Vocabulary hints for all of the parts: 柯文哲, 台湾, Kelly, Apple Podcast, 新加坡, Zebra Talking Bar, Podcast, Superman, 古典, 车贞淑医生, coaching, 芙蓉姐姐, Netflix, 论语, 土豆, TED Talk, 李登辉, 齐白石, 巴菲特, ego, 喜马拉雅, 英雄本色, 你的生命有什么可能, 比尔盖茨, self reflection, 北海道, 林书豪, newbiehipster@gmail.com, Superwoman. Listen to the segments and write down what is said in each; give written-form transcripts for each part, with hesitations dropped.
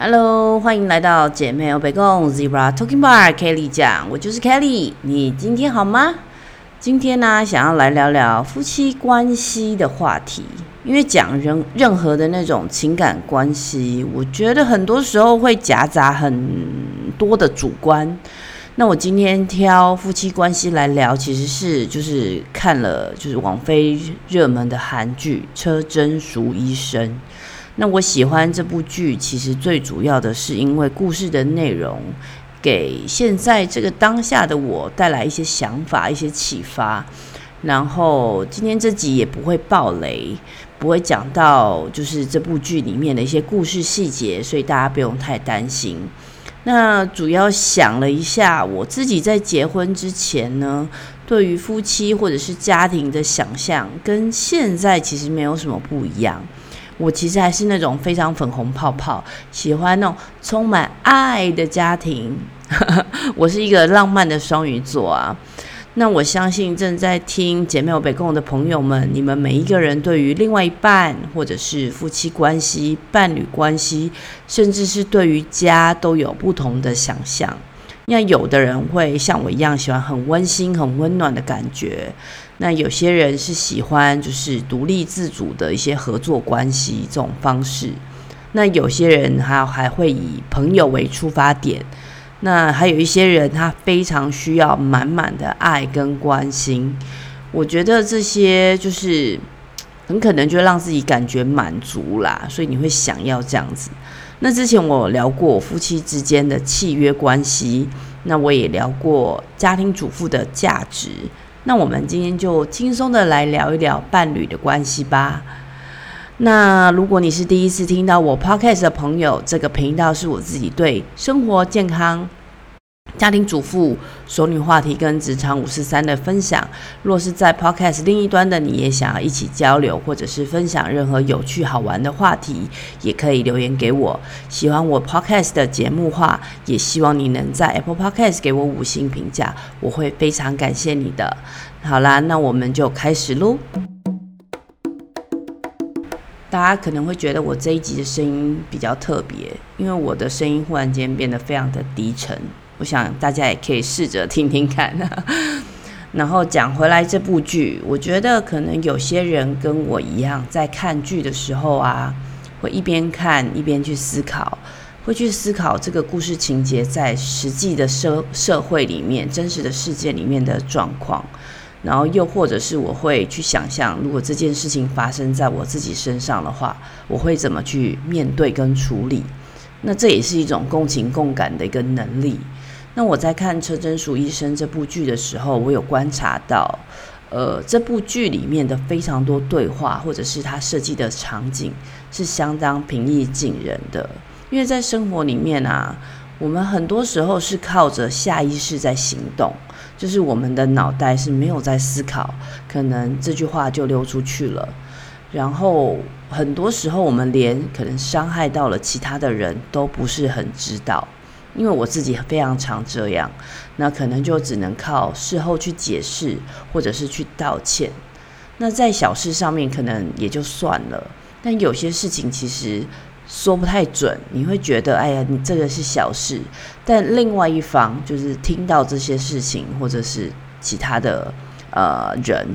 Hello， 欢迎来到姐妹欧北共 Zebra Talking Bar Kelly 讲，我就是 Kelly， 你今天好吗？今天呢，想要来聊聊夫妻关系的话题，因为讲任何的那种情感关系，我觉得很多时候会夹杂很多的主观。那我今天挑夫妻关系来聊，其实是就是看了就是网飞热门的韩剧《车贞淑医生》。那我喜欢这部剧，其实最主要的是因为故事的内容给现在这个当下的我带来一些想法、一些启发。然后今天这集也不会爆雷，不会讲到就是这部剧里面的一些故事细节，所以大家不用太担心。那主要想了一下，我自己在结婚之前呢，对于夫妻或者是家庭的想象，跟现在其实没有什么不一样。我其实还是那种非常粉红泡泡，喜欢那种充满爱的家庭我是一个浪漫的双鱼座啊。那我相信正在听姐妹有北共的朋友们，你们每一个人对于另外一半或者是夫妻关系、伴侣关系，甚至是对于家都有不同的想象。那有的人会像我一样喜欢很温馨、很温暖的感觉，那有些人是喜欢就是独立自主的一些合作关系这种方式，那有些人他还会以朋友为出发点，那还有一些人他非常需要满满的爱跟关心。我觉得这些就是很可能就让自己感觉满足啦，所以你会想要这样子。那之前我聊过夫妻之间的契约关系，那我也聊过家庭主妇的价值，那我们今天就轻松的来聊一聊伴侣的关系吧。那如果你是第一次听到我 Podcast 的朋友，这个频道是我自己对生活、健康、家庭主妇、熟女话题跟职场543的分享。若是在 Podcast 另一端的你也想要一起交流，或者是分享任何有趣好玩的话题，也可以留言给我。喜欢我 Podcast 的节目话，也希望你能在 Apple Podcast 给我5星评价，我会非常感谢你的。好啦，那我们就开始咯。大家可能会觉得我这一集的声音比较特别，因为我的声音忽然间变得非常的低沉，我想大家也可以试着听听看然后讲回来这部剧，我觉得可能有些人跟我一样，在看剧的时候啊，会一边看一边去思考，会去思考这个故事情节在实际的社会里面、真实的世界里面的状况，然后又或者是我会去想象，如果这件事情发生在我自己身上的话，我会怎么去面对跟处理。那这也是一种共情共感的一个能力。那我在看《车贞淑医生》这部剧的时候，我有观察到这部剧里面的非常多对话，或者是它设计的场景是相当平易近人的。因为在生活里面啊，我们很多时候是靠着下意识在行动，就是我们的脑袋是没有在思考，可能这句话就溜出去了，然后很多时候我们连可能伤害到了其他的人都不是很知道。因为我自己非常常这样，那可能就只能靠事后去解释，或者是去道歉。那在小事上面可能也就算了，但有些事情其实说不太准，你会觉得哎呀，你这个是小事，但另外一方就是听到这些事情，或者是其他的人，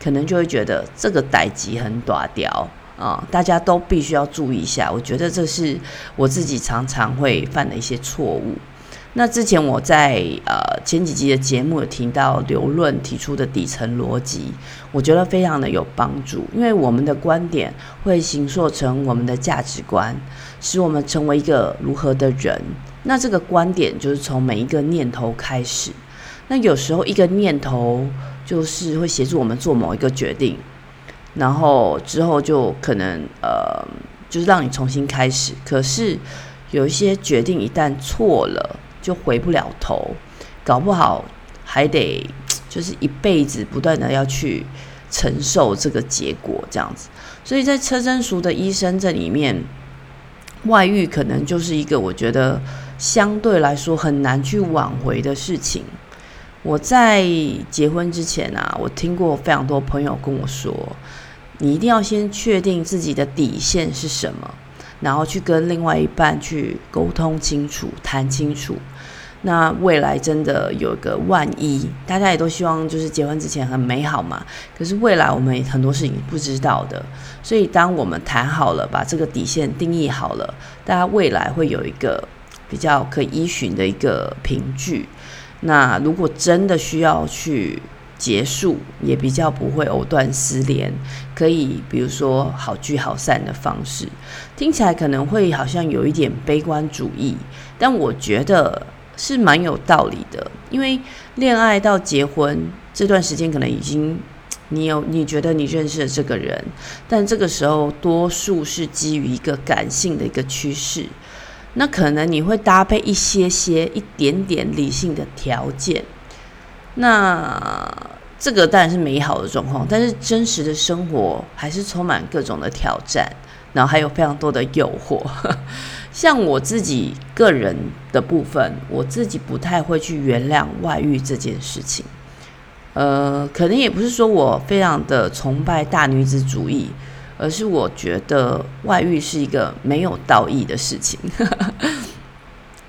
可能就会觉得这个代志很大条啊，大家都必须要注意一下。我觉得这是我自己常常会犯的一些错误。那之前我在前几集的节目有提到刘润提出的底层逻辑，我觉得非常的有帮助，因为我们的观点会形塑成我们的价值观，使我们成为一个如何的人。那这个观点就是从每一个念头开始，那有时候一个念头就是会协助我们做某一个决定，然后之后就可能就是让你重新开始。可是有一些决定一旦错了就回不了头，搞不好还得就是一辈子不断的要去承受这个结果这样子。所以在车贞淑的医生这里面，外遇可能就是一个我觉得相对来说很难去挽回的事情。我在结婚之前啊，我听过非常多朋友跟我说，你一定要先确定自己的底线是什么，然后去跟另外一半去沟通清楚，谈清楚。那未来真的有一个万一，大家也都希望就是结婚之前很美好嘛，可是未来我们很多事情不知道的，所以当我们谈好了，把这个底线定义好了，大家未来会有一个比较可以依循的一个凭据。那如果真的需要去结束，也比较不会藕断丝连，可以比如说好聚好散的方式。听起来可能会好像有一点悲观主义，但我觉得是蛮有道理的，因为恋爱到结婚这段时间，可能已经你觉得你认识了这个人，但这个时候多数是基于一个感性的一个趋势，那可能你会搭配一点点理性的条件，那这个当然是美好的状况，但是真实的生活还是充满各种的挑战，然后还有非常多的诱惑。像我自己个人的部分，我自己不太会去原谅外遇这件事情。可能也不是说我非常的崇拜大女子主义，而是我觉得外遇是一个没有道义的事情。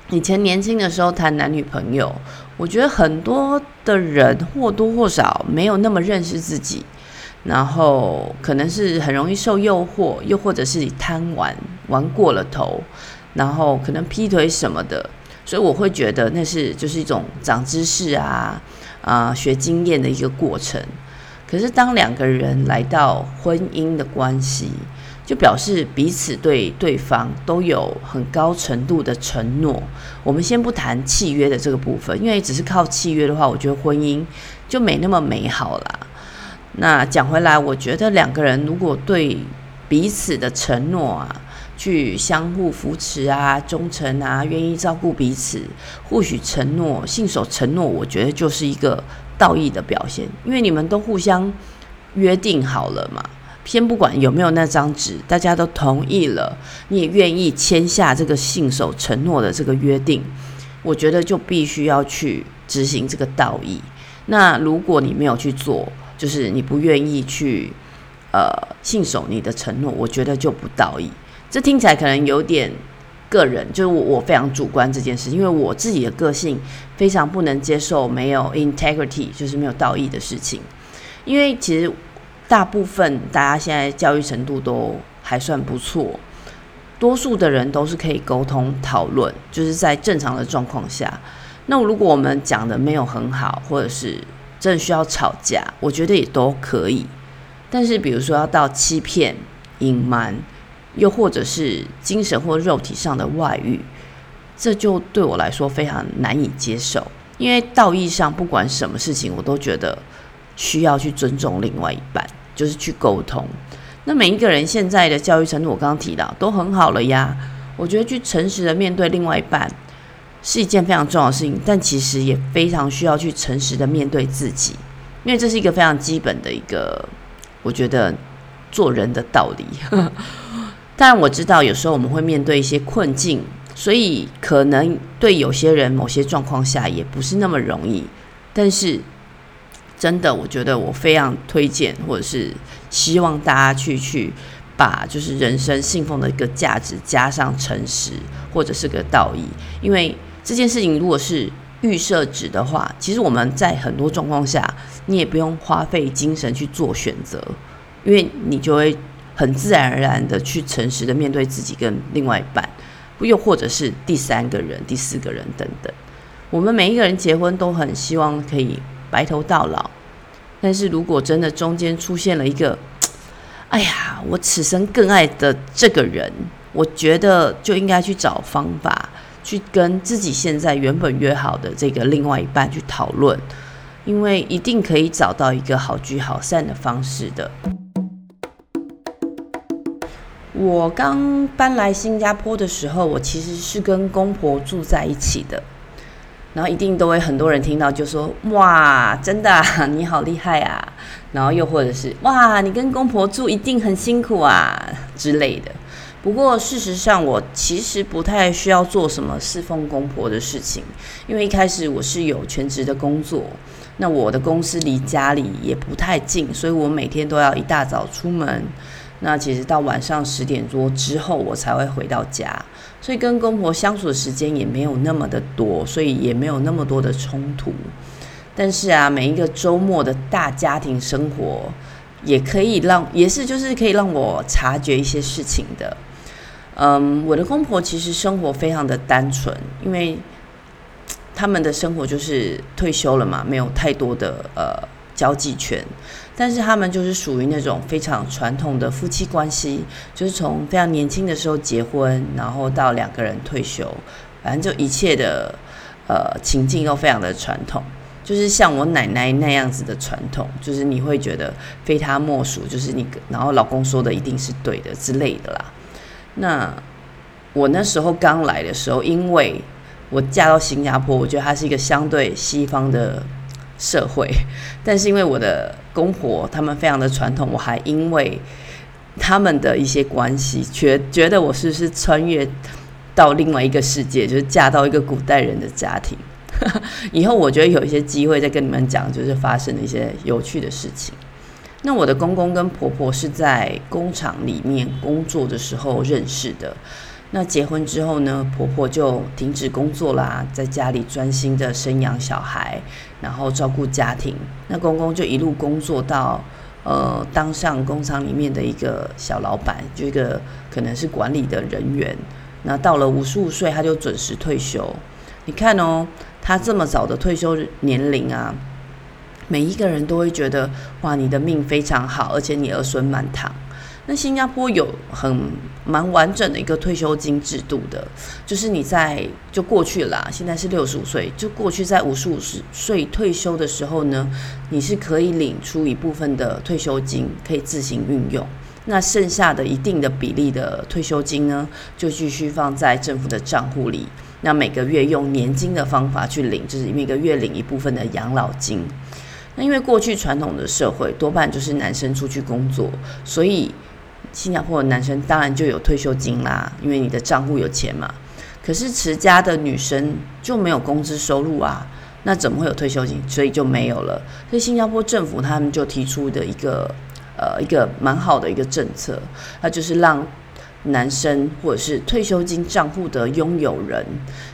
以前年轻的时候谈男女朋友，我觉得很多的人或多或少没有那么认识自己，然后可能是很容易受诱惑，又或者是贪玩，玩过了头，然后可能劈腿什么的，所以我会觉得那是就是一种长知识啊学经验的一个过程。可是当两个人来到婚姻的关系，就表示彼此对对方都有很高程度的承诺。我们先不谈契约的这个部分，因为只是靠契约的话，我觉得婚姻就没那么美好啦。那讲回来，我觉得两个人如果对彼此的承诺去相互扶持忠诚愿意照顾彼此，或许信守承诺，我觉得就是一个道义的表现，因为你们都互相约定好了嘛，先不管有没有那张纸，大家都同意了，你也愿意签下这个信守承诺的这个约定，我觉得就必须要去执行这个道义。那如果你没有去做，就是你不愿意去信守你的承诺，我觉得就不道义。这听起来可能有点个人，就是 我非常主观这件事，因为我自己的个性非常不能接受没有 integrity， 就是没有道义的事情。因为其实大部分大家现在教育程度都还算不错，多数的人都是可以沟通讨论，就是在正常的状况下。那如果我们讲的没有很好，或者是真的需要吵架，我觉得也都可以。但是比如说要到欺骗、隐瞒，又或者是精神或肉体上的外遇，这就对我来说非常难以接受。因为道义上不管什么事情，我都觉得需要去尊重另外一半，就是去沟通。那每一个人现在的教育程度，我刚刚提到都很好了呀，我觉得去诚实的面对另外一半是一件非常重要的事情，但其实也非常需要去诚实的面对自己，因为这是一个非常基本的一个我觉得做人的道理。当然我知道有时候我们会面对一些困境，所以可能对有些人某些状况下也不是那么容易，但是真的我觉得我非常推荐，或者是希望大家去把就是人生信奉的一个价值加上诚实或者是个道义。因为这件事情如果是预设值的话，其实我们在很多状况下你也不用花费精神去做选择，因为你就会很自然而然的去诚实的面对自己跟另外一半，又或者是第三个人、第四个人等等。我们每一个人结婚都很希望可以白头到老，但是如果真的中间出现了一个哎呀我此生更爱的这个人，我觉得就应该去找方法去跟自己现在原本约好的这个另外一半去讨论，因为一定可以找到一个好聚好散的方式的。我刚搬来新加坡的时候，我其实是跟公婆住在一起的，然后一定都会很多人听到就说哇真的你好厉害啊，然后又或者是哇你跟公婆住一定很辛苦啊之类的。不过事实上我其实不太需要做什么侍奉公婆的事情，因为一开始我是有全职的工作，那我的公司离家里也不太近，所以我每天都要一大早出门，那其实到晚上10点多之后我才会回到家，所以跟公婆相处的时间也没有那么的多，所以也没有那么多的冲突。但是啊，每一个周末的大家庭生活也可以让，也是就是可以让我察觉一些事情的。我的公婆其实生活非常的单纯，因为他们的生活就是退休了嘛，没有太多的交际圈，但是他们就是属于那种非常传统的夫妻关系，就是从非常年轻的时候结婚，然后到两个人退休，反正就一切的情境都非常的传统，就是像我奶奶那样子的传统，就是你会觉得非他莫属，就是你然后老公说的一定是对的之类的啦。那我那时候刚来的时候，因为我嫁到新加坡，我觉得它是一个相对西方的社会，但是因为我的公婆他们非常的传统，我还因为他们的一些关系觉得我是不是穿越到另外一个世界，就是嫁到一个古代人的家庭以后我觉得有一些机会再跟你们讲就是发生的一些有趣的事情。那我的公公跟婆婆是在工厂里面工作的时候认识的，那结婚之后呢，婆婆就停止工作啦，在家里专心的生养小孩，然后照顾家庭。那公公就一路工作到当上工厂里面的一个小老板，就一个可能是管理的人员。那到了55岁他就准时退休。你看哦，他这么早的退休年龄啊，每一个人都会觉得哇，你的命非常好，而且你儿孙满堂。那新加坡有蛮完整的一个退休金制度的，就是你就过去啦，现在是65岁，就过去在55岁退休的时候呢，你是可以领出一部分的退休金，可以自行运用。那剩下的一定的比例的退休金呢，就继续放在政府的账户里，那每个月用年金的方法去领，就是每个月领一部分的养老金。那因为过去传统的社会多半就是男生出去工作，所以新加坡的男生当然就有退休金啦，因为你的账户有钱嘛。可是持家的女生就没有工资收入啊，那怎么会有退休金？所以就没有了。所以新加坡政府他们就提出的一个蛮好的一个政策，它就是让男生或者是退休金账户的拥有人，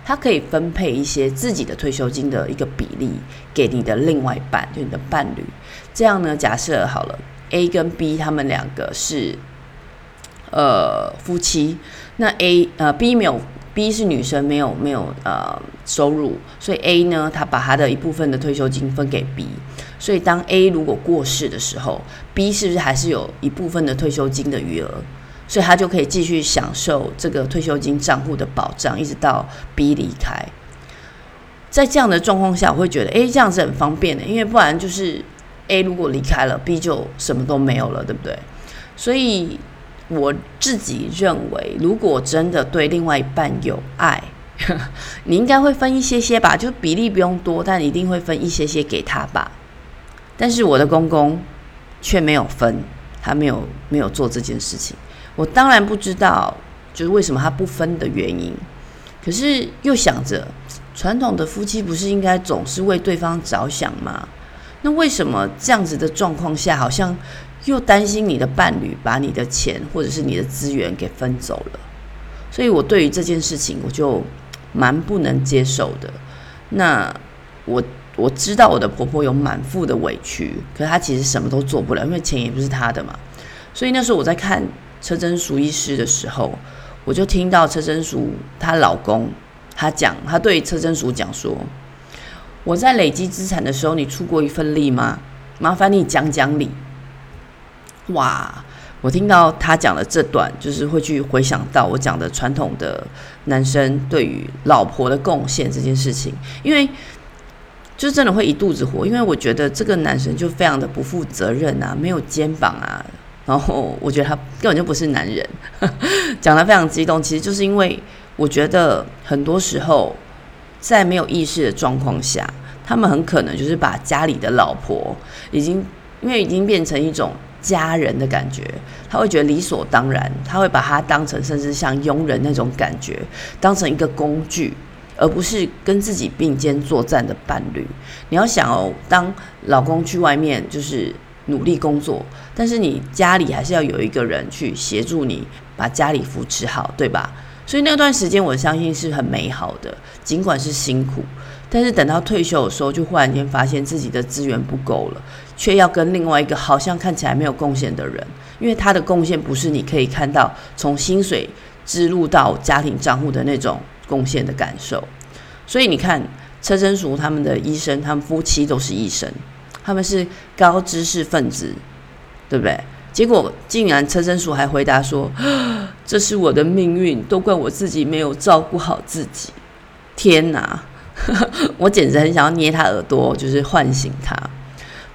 他可以分配一些自己的退休金的一个比例给你的另外一半，就你的伴侣。这样呢，假设好了 A 跟 B 他们两个是夫妻，那 B 没有， B 是女生，没有收入，所以 A 呢，他把他的一部分的退休金分给 B， 所以当 A 如果过世的时候， B 是不是还是有一部分的退休金的余额？所以他就可以继续享受这个退休金账户的保障，一直到 B 离开。在这样的状况下，我会觉得，这样是很方便的，因为不然就是 A 如果离开了 ，B 就什么都没有了，对不对？所以我自己认为，如果真的对另外一半有爱，你应该会分一些些吧，就比例不用多，但一定会分一些些给他吧。但是我的公公却没有分，他没有做这件事情。我当然不知道就是为什么他不分的原因，可是又想着传统的夫妻不是应该总是为对方着想吗？那为什么这样子的状况下，好像又担心你的伴侣把你的钱或者是你的资源给分走了？所以我对于这件事情我就蛮不能接受的。那我知道我的婆婆有满腹的委屈，可是她其实什么都做不了，因为钱也不是她的嘛。所以那时候我在看车真淑医师的时候，我就听到车真淑她老公他对车真淑讲说，我在累积资产的时候你出过一份力吗？麻烦你讲讲理。哇，我听到他讲的这段，就是会去回想到我讲的传统的男生对于老婆的贡献这件事情，因为就真的会一肚子火，因为我觉得这个男生就非常的不负责任啊，没有肩膀啊，然后我觉得他根本就不是男人讲得非常激动，其实就是因为我觉得很多时候在没有意识的状况下，他们很可能就是把家里的老婆已经变成一种家人的感觉，他会觉得理所当然，他会把他当成甚至像佣人那种感觉，当成一个工具，而不是跟自己并肩作战的伴侣。你要想哦，当老公去外面就是努力工作，但是你家里还是要有一个人去协助你把家里扶持好，对吧？所以那段时间我相信是很美好的，尽管是辛苦，但是等到退休的时候就忽然间发现自己的资源不够了，却要跟另外一个好像看起来没有贡献的人，因为他的贡献不是你可以看到从薪水支入到家庭账户的那种贡献的感受。所以你看车贞淑他们的医生，他们夫妻都是医生，他们是高知识分子，对不对？结果竟然车贞淑还回答说，这是我的命运，都怪我自己没有照顾好自己。天哪我简直很想要捏他耳朵，就是唤醒他。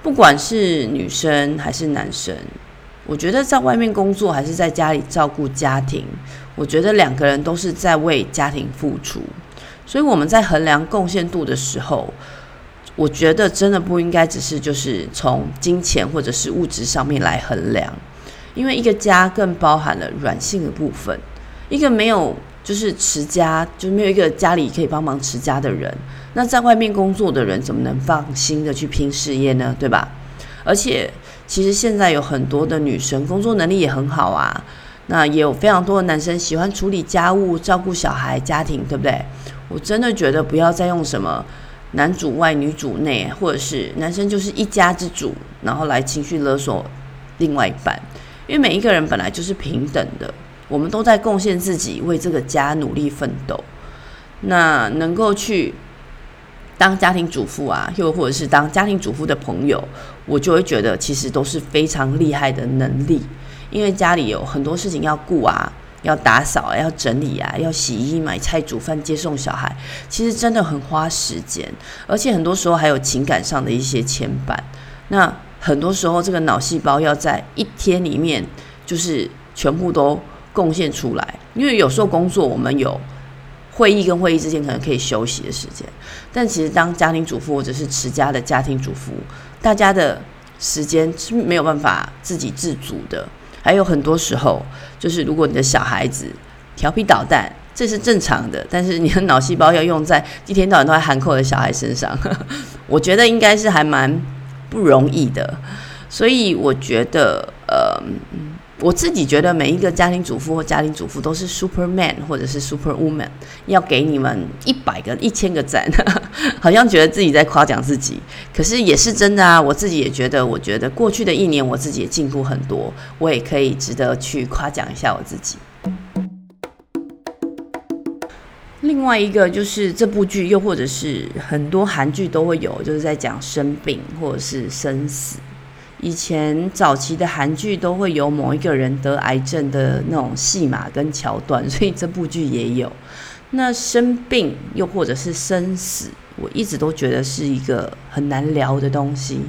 不管是女生还是男生，我觉得在外面工作还是在家里照顾家庭，我觉得两个人都是在为家庭付出。所以我们在衡量贡献度的时候，我觉得真的不应该只是就是从金钱或者是物质上面来衡量，因为一个家更包含了软性的部分。一个没有就是持家，就没有一个家里可以帮忙持家的人，那在外面工作的人怎么能放心的去拼事业呢？对吧？而且其实现在有很多的女生工作能力也很好啊，那也有非常多的男生喜欢处理家务、照顾小孩、家庭，对不对？我真的觉得不要再用什么男主外女主内，或者是男生就是一家之主，然后来情绪勒索另外一半，因为每一个人本来就是平等的，我们都在贡献自己，为这个家努力奋斗。那能够去当家庭主妇啊，又或者是当家庭主妇的朋友，我就会觉得其实都是非常厉害的能力，因为家里有很多事情要顾啊，要打扫，要整理啊，要洗衣、买菜、煮饭、接送小孩，其实真的很花时间，而且很多时候还有情感上的一些牵绊。那很多时候这个脑细胞要在一天里面就是全部都贡献出来，因为有时候工作我们有会议跟会议之间可能可以休息的时间，但其实当家庭主妇或者是持家的家庭主妇，大家的时间是没有办法自给自足的。还有很多时候就是如果你的小孩子调皮捣蛋，这是正常的，但是你的脑细胞要用在一天到晚都在含扣的小孩身上我觉得应该是还蛮不容易的。所以我觉得我自己觉得每一个家庭主妇或家庭主妇都是 Superman 或者是 Superwoman， 要给你们100个、1000个赞好像觉得自己在夸奖自己，可是也是真的啊。我自己也觉得，我觉得过去的1年我自己也进步很多，我也可以值得去夸奖一下我自己。另外一个就是这部剧，又或者是很多韩剧都会有，就是在讲生病或者是生死。以前早期的韩剧都会有某一个人得癌症的那种戏码跟桥段，所以这部剧也有。那生病又或者是生死，我一直都觉得是一个很难聊的东西。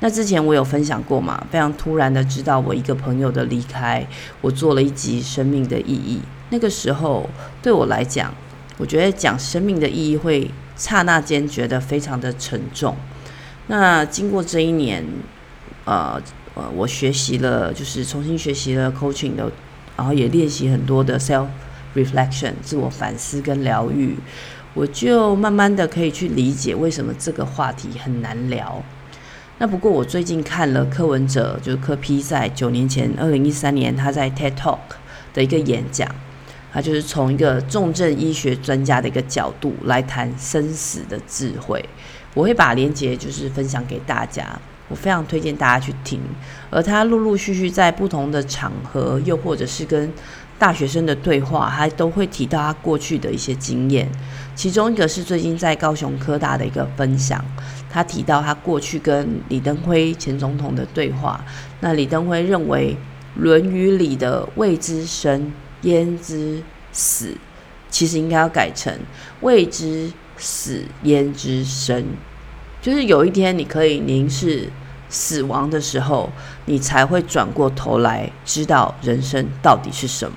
那之前我有分享过嘛，非常突然的知道我一个朋友的离开，我做了一集生命的意义。那个时候对我来讲，我觉得讲生命的意义会刹那间觉得非常的沉重。那经过这1年我学习了，就是重新学习了 coaching 的，然后也练习很多的 self reflection 自我反思跟疗愈，我就慢慢的可以去理解为什么这个话题很难聊。那不过我最近看了柯文哲，就是柯 P 在9年前2013年他在 TED Talk 的一个演讲，他就是从一个重症医学专家的一个角度来谈生死的智慧，我会把连结就是分享给大家，我非常推荐大家去听。而他陆陆续续在不同的场合，又或者是跟大学生的对话，他都会提到他过去的一些经验。其中一个是最近在高雄科大的一个分享，他提到他过去跟李登辉前总统的对话。那李登辉认为《论语》里的未知生焉知死，其实应该要改成未知死焉知生，就是有一天你可以凝视死亡的时候，你才会转过头来知道人生到底是什么。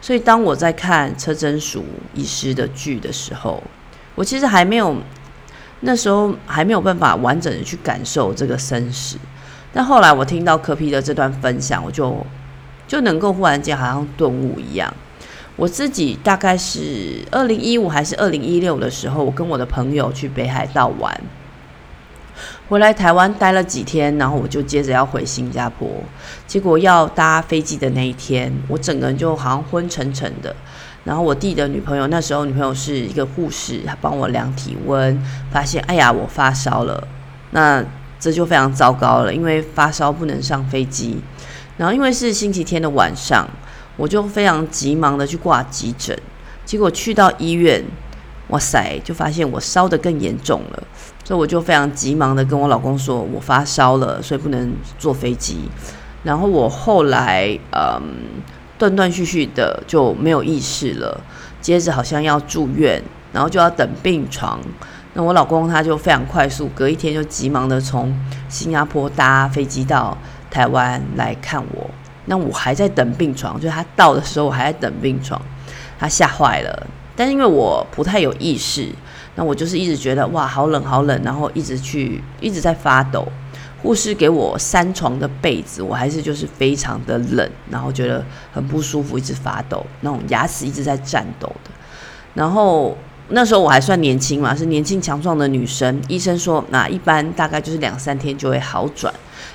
所以当我在看车贞淑医师的剧的时候，我其实还没有，那时候还没有办法完整的去感受这个生死，但后来我听到柯P的这段分享，我就能够忽然间好像顿悟一样。我自己大概是2015还是2016的时候，我跟我的朋友去北海道玩，回来台湾待了几天，然后我就接着要回新加坡，结果要搭飞机的那一天，我整个人就好像昏沉沉的。然后我弟的女朋友，那时候女朋友是一个护士，她帮我量体温，发现哎呀我发烧了，那这就非常糟糕了，因为发烧不能上飞机。然后因为是星期天的晚上，我就非常急忙的去挂急诊，结果去到医院，哇塞，就发现我烧得更严重了，所以我就非常急忙的跟我老公说我发烧了，所以不能坐飞机。然后我后来断断续续的就没有意识了，接着好像要住院，然后就要等病床。那我老公他就非常快速，隔一天就急忙的从新加坡搭飞机到台湾来看我。那我还在等病床，就是他到的时候我还在等病床，他吓坏了。但是因为我不太有意识，那我就是一直觉得哇好冷好冷，然后一直在发抖。护士给我3床的被子，我还是就是非常的冷，然后觉得很不舒服，一直发抖，那种牙齿一直在颤抖的。然后那时候我还算年轻嘛，是年轻强壮的女生，医生说那一般大概就是2-3天就会好转，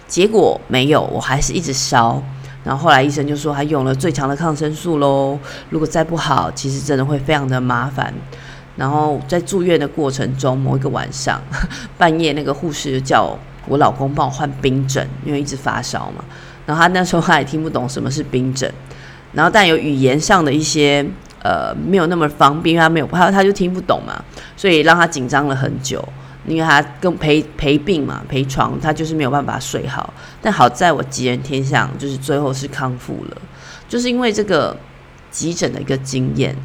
结果没有，我还是一直烧。然后后来医生就说他用了最强的抗生素咯，如果再不好其实真的会非常的麻烦。然后在住院的过程中，某一个晚上半夜，那个护士就叫我老公帮我换冰枕，因为一直发烧嘛。然后他那时候他也听不懂什么是冰枕，然后但有语言上的一些没有那么方便，因为他没有他就听不懂嘛，所以让他紧张了很久。因为他跟陪病嘛，陪床，他就是没有办法睡好。但好在我杞人天相，就是最后是康复了。就是因为这个急诊的一个经验，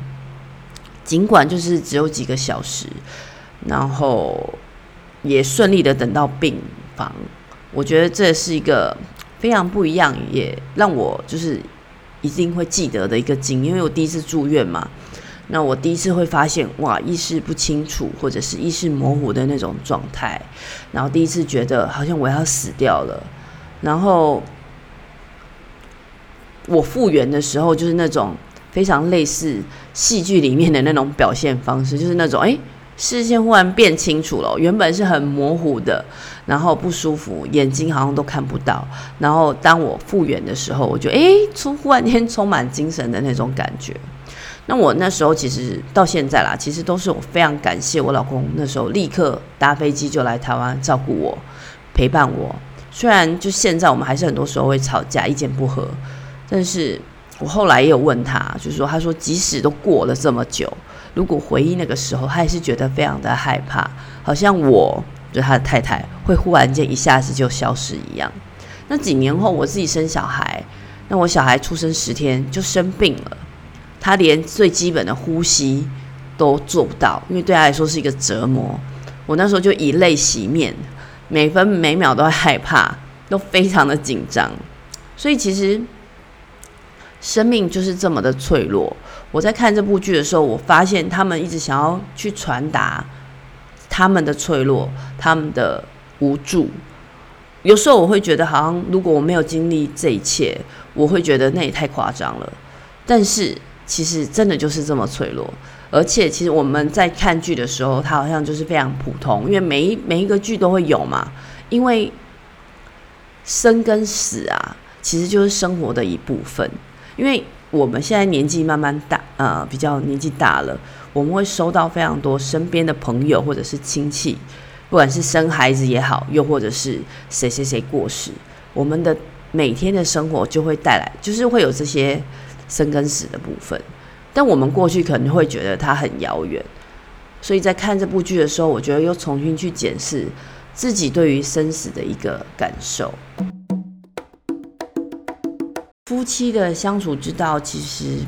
尽管就是只有几个小时，然后也顺利的等到病房，我觉得这是一个非常不一样，也让我就是一定会记得的一个经验。因为我第一次住院嘛，那我第一次会发现哇意识不清楚或者是意识模糊的那种状态，然后第一次觉得好像我要死掉了。然后我复原的时候，就是那种非常类似戏剧里面的那种表现方式，就是那种视线忽然变清楚了，原本是很模糊的，然后不舒服，眼睛好像都看不到。然后当我复原的时候，我就忽然间充满精神的那种感觉。那我那时候其实到现在啦，其实都是我非常感谢我老公那时候立刻搭飞机就来台湾照顾我，陪伴我。虽然就现在我们还是很多时候会吵架，意见不合，但是我后来也有问他，就是说，他说即使都过了这么久，如果回忆那个时候，他还是觉得非常的害怕，好像我就是他的太太会忽然间一下子就消失一样。那几年后我自己生小孩，那我小孩出生10天就生病了，他连最基本的呼吸都做不到，因为对他来说是一个折磨。我那时候就以泪洗面，每分每秒都会害怕，都非常的紧张。所以其实生命就是这么的脆弱。我在看这部剧的时候，我发现他们一直想要去传达他们的脆弱，他们的无助。有时候我会觉得好像如果我没有经历这一切，我会觉得那也太夸张了，但是其实真的就是这么脆弱。而且其实我们在看剧的时候，它好像就是非常普通，因为每一个剧都会有嘛，因为生跟死啊其实就是生活的一部分。因为我们现在年纪慢慢大，比较年纪大了，我们会收到非常多身边的朋友或者是亲戚，不管是生孩子也好，又或者是谁谁谁过世，我们的每天的生活就会带来，就是会有这些生跟死的部分。但我们过去可能会觉得它很遥远，所以在看这部剧的时候，我觉得又重新去检视自己对于生死的一个感受。夫妻的相处之道其实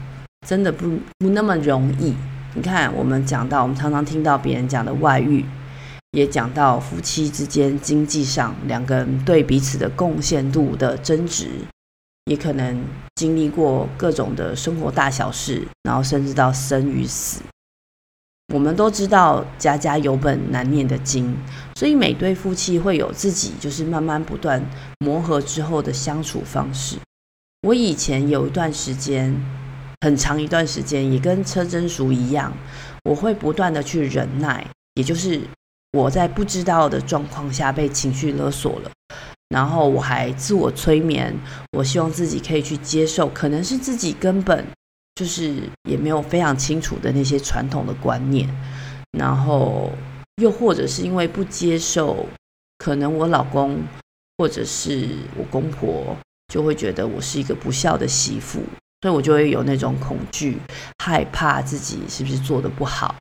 真的不那么容易。你看我们讲到，我们常常听到别人讲的外遇，也讲到夫妻之间经济上两个人对彼此的贡献度的争执，也可能经历过各种的生活大小事，然后甚至到生与死。我们都知道家家有本难念的经，所以每对夫妻会有自己就是慢慢不断磨合之后的相处方式。我以前有一段时间，很长一段时间也跟车贞淑一样，我会不断的去忍耐，也就是我在不知道的状况下被情绪勒索了，然后我还自我催眠，我希望自己可以去接受可能是自己根本就是也没有非常清楚的那些传统的观念，然后又或者是因为不接受，可能我老公或者是我公婆就会觉得我是一个不孝的媳妇，所以我就会有那种恐惧，害怕自己是不是做得不好，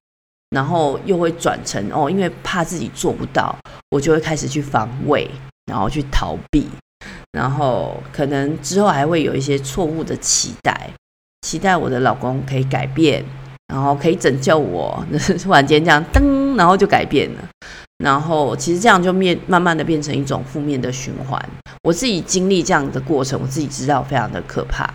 然后又会转成因为怕自己做不到，我就会开始去防卫，然后去逃避，然后可能之后还会有一些错误的期待我的老公可以改变，然后可以拯救我，突然间这样噔，然后就改变了，然后其实这样就慢慢的变成一种负面的循环。我自己经历这样的过程，我自己知道非常的可怕，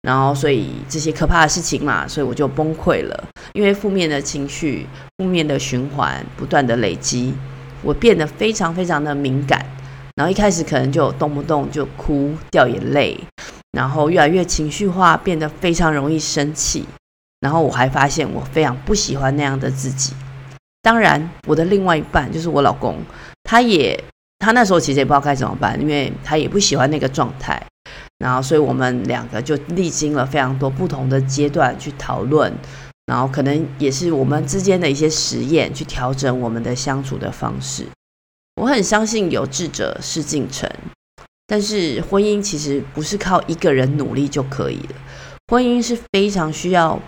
然后所以这些可怕的事情嘛，所以我就崩溃了，因为负面的情绪、负面的循环不断的累积，我变得非常非常的敏感，然后一开始可能就动不动就哭掉眼泪，然后越来越情绪化，变得非常容易生气，然后我还发现我非常不喜欢那样的自己。当然我的另外一半就是我老公，他那时候其实也不知道该怎么办，因为他也不喜欢那个状态，然后所以我们两个就历经了非常多不同的阶段去讨论，然后可能也是我们之间的一些实验去调整我们的相处的方式。我很相信有志者事竟成，但是婚姻其实不是靠一个人努力就可以了，婚姻是非常需要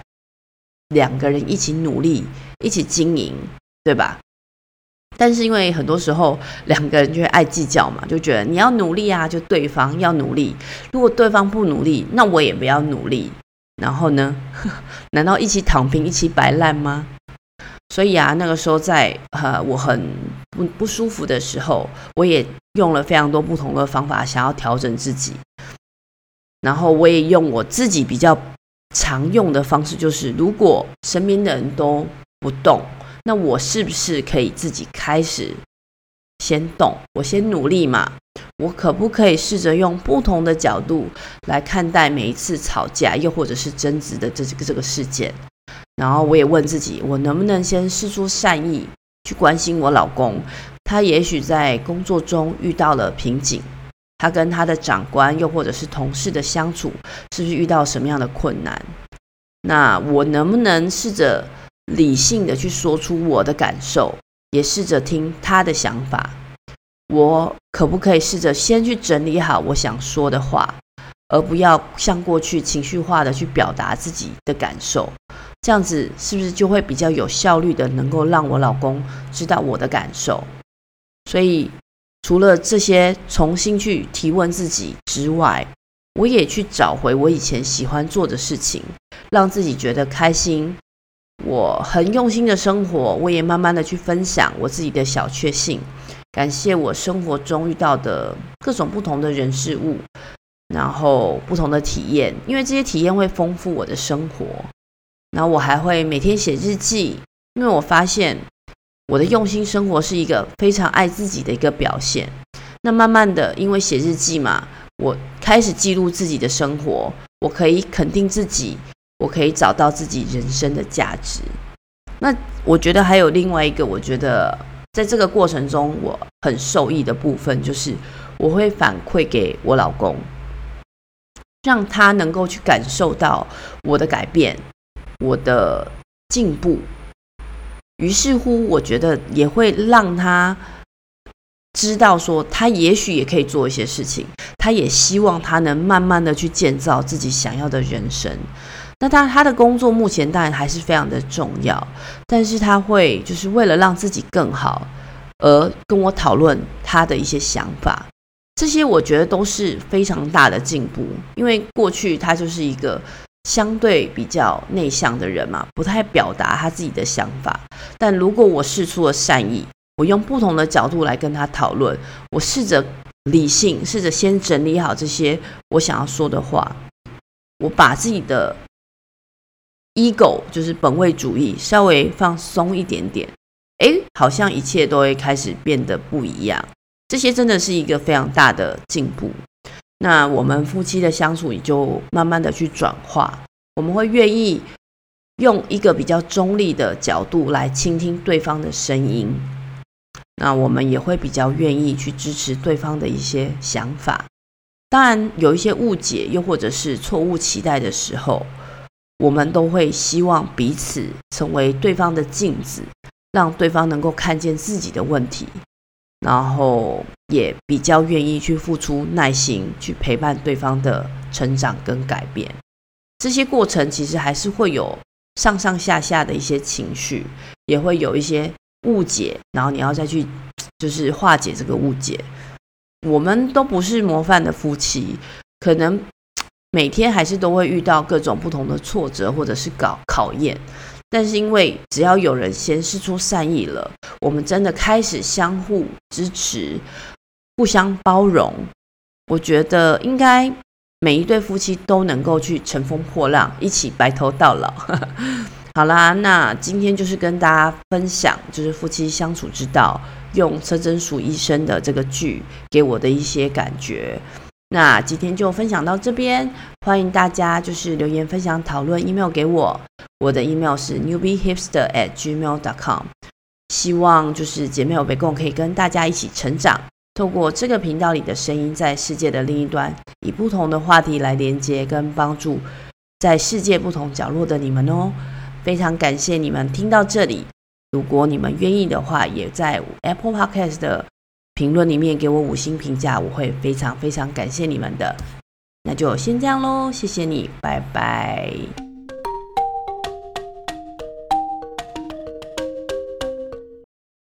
两个人一起努力，一起经营，对吧？但是因为很多时候两个人就会爱计较嘛，就觉得你要努力啊，就对方要努力，如果对方不努力，那我也不要努力，然后呢难道一起躺平一起摆烂吗？所以啊，那个时候在我很不舒服的时候，我也用了非常多不同的方法想要调整自己，然后我也用我自己比较常用的方式，就是如果身边的人都不动，那我是不是可以自己开始先动，我先努力嘛，我可不可以试着用不同的角度来看待每一次吵架又或者是争执的这个事件。然后我也问自己，我能不能先释出善意去关心我老公，他也许在工作中遇到了瓶颈，他跟他的长官又或者是同事的相处是不是遇到什么样的困难，那我能不能试着理性的去说出我的感受，也试着听他的想法，我可不可以试着先去整理好我想说的话，而不要像过去情绪化的去表达自己的感受，这样子是不是就会比较有效率的能够让我老公知道我的感受。所以除了这些重新去提问自己之外，我也去找回我以前喜欢做的事情，让自己觉得开心，我很用心的生活，我也慢慢的去分享我自己的小确幸，感谢我生活中遇到的各种不同的人事物，然后不同的体验，因为这些体验会丰富我的生活。然后我还会每天写日记，因为我发现我的用心生活是一个非常爱自己的一个表现。那慢慢的因为写日记嘛，我开始记录自己的生活，我可以肯定自己，我可以找到自己人生的价值。那我觉得还有另外一个，我觉得在这个过程中我很受益的部分，就是我会反馈给我老公，让他能够去感受到我的改变，我的进步，于是乎我觉得也会让他知道说他也许也可以做一些事情，他也希望他能慢慢的去建造自己想要的人生。那他的工作目前当然还是非常的重要，但是他会就是为了让自己更好而跟我讨论他的一些想法，这些我觉得都是非常大的进步。因为过去他就是一个相对比较内向的人嘛，不太表达他自己的想法，但如果我释出了善意，我用不同的角度来跟他讨论，我试着理性，试着先整理好这些我想要说的话，我把自己的 ego 就是本位主义稍微放松一点点，好像一切都会开始变得不一样，这些真的是一个非常大的进步。那我们夫妻的相处也就慢慢的去转化，我们会愿意用一个比较中立的角度来倾听对方的声音，那我们也会比较愿意去支持对方的一些想法。当然有一些误解又或者是错误期待的时候，我们都会希望彼此成为对方的镜子，让对方能够看见自己的问题，然后也比较愿意去付出耐心去陪伴对方的成长跟改变。这些过程其实还是会有上上下下的一些情绪，也会有一些误解，然后你要再去就是化解这个误解。我们都不是模范的夫妻，可能每天还是都会遇到各种不同的挫折或者是考验，但是因为只要有人先释出善意了，我们真的开始相互支持，互相包容，我觉得应该每一对夫妻都能够去乘风破浪，一起白头到老。好啦，那今天就是跟大家分享就是夫妻相处之道，用车贞淑医生的这个剧给我的一些感觉。那今天就分享到这边，欢迎大家就是留言分享讨论 email 给我，我的 email 是 newbiehipster@gmail.com。 希望就是姐妹有北共可以跟大家一起成长，透过这个频道里的声音在世界的另一端，以不同的话题来连接跟帮助在世界不同角落的你们哦。非常感谢你们听到这里，如果你们愿意的话，也在 Apple Podcast 的评论里面给我5星评价，我会非常非常感谢你们的。那就先这样咯，谢谢你，拜拜。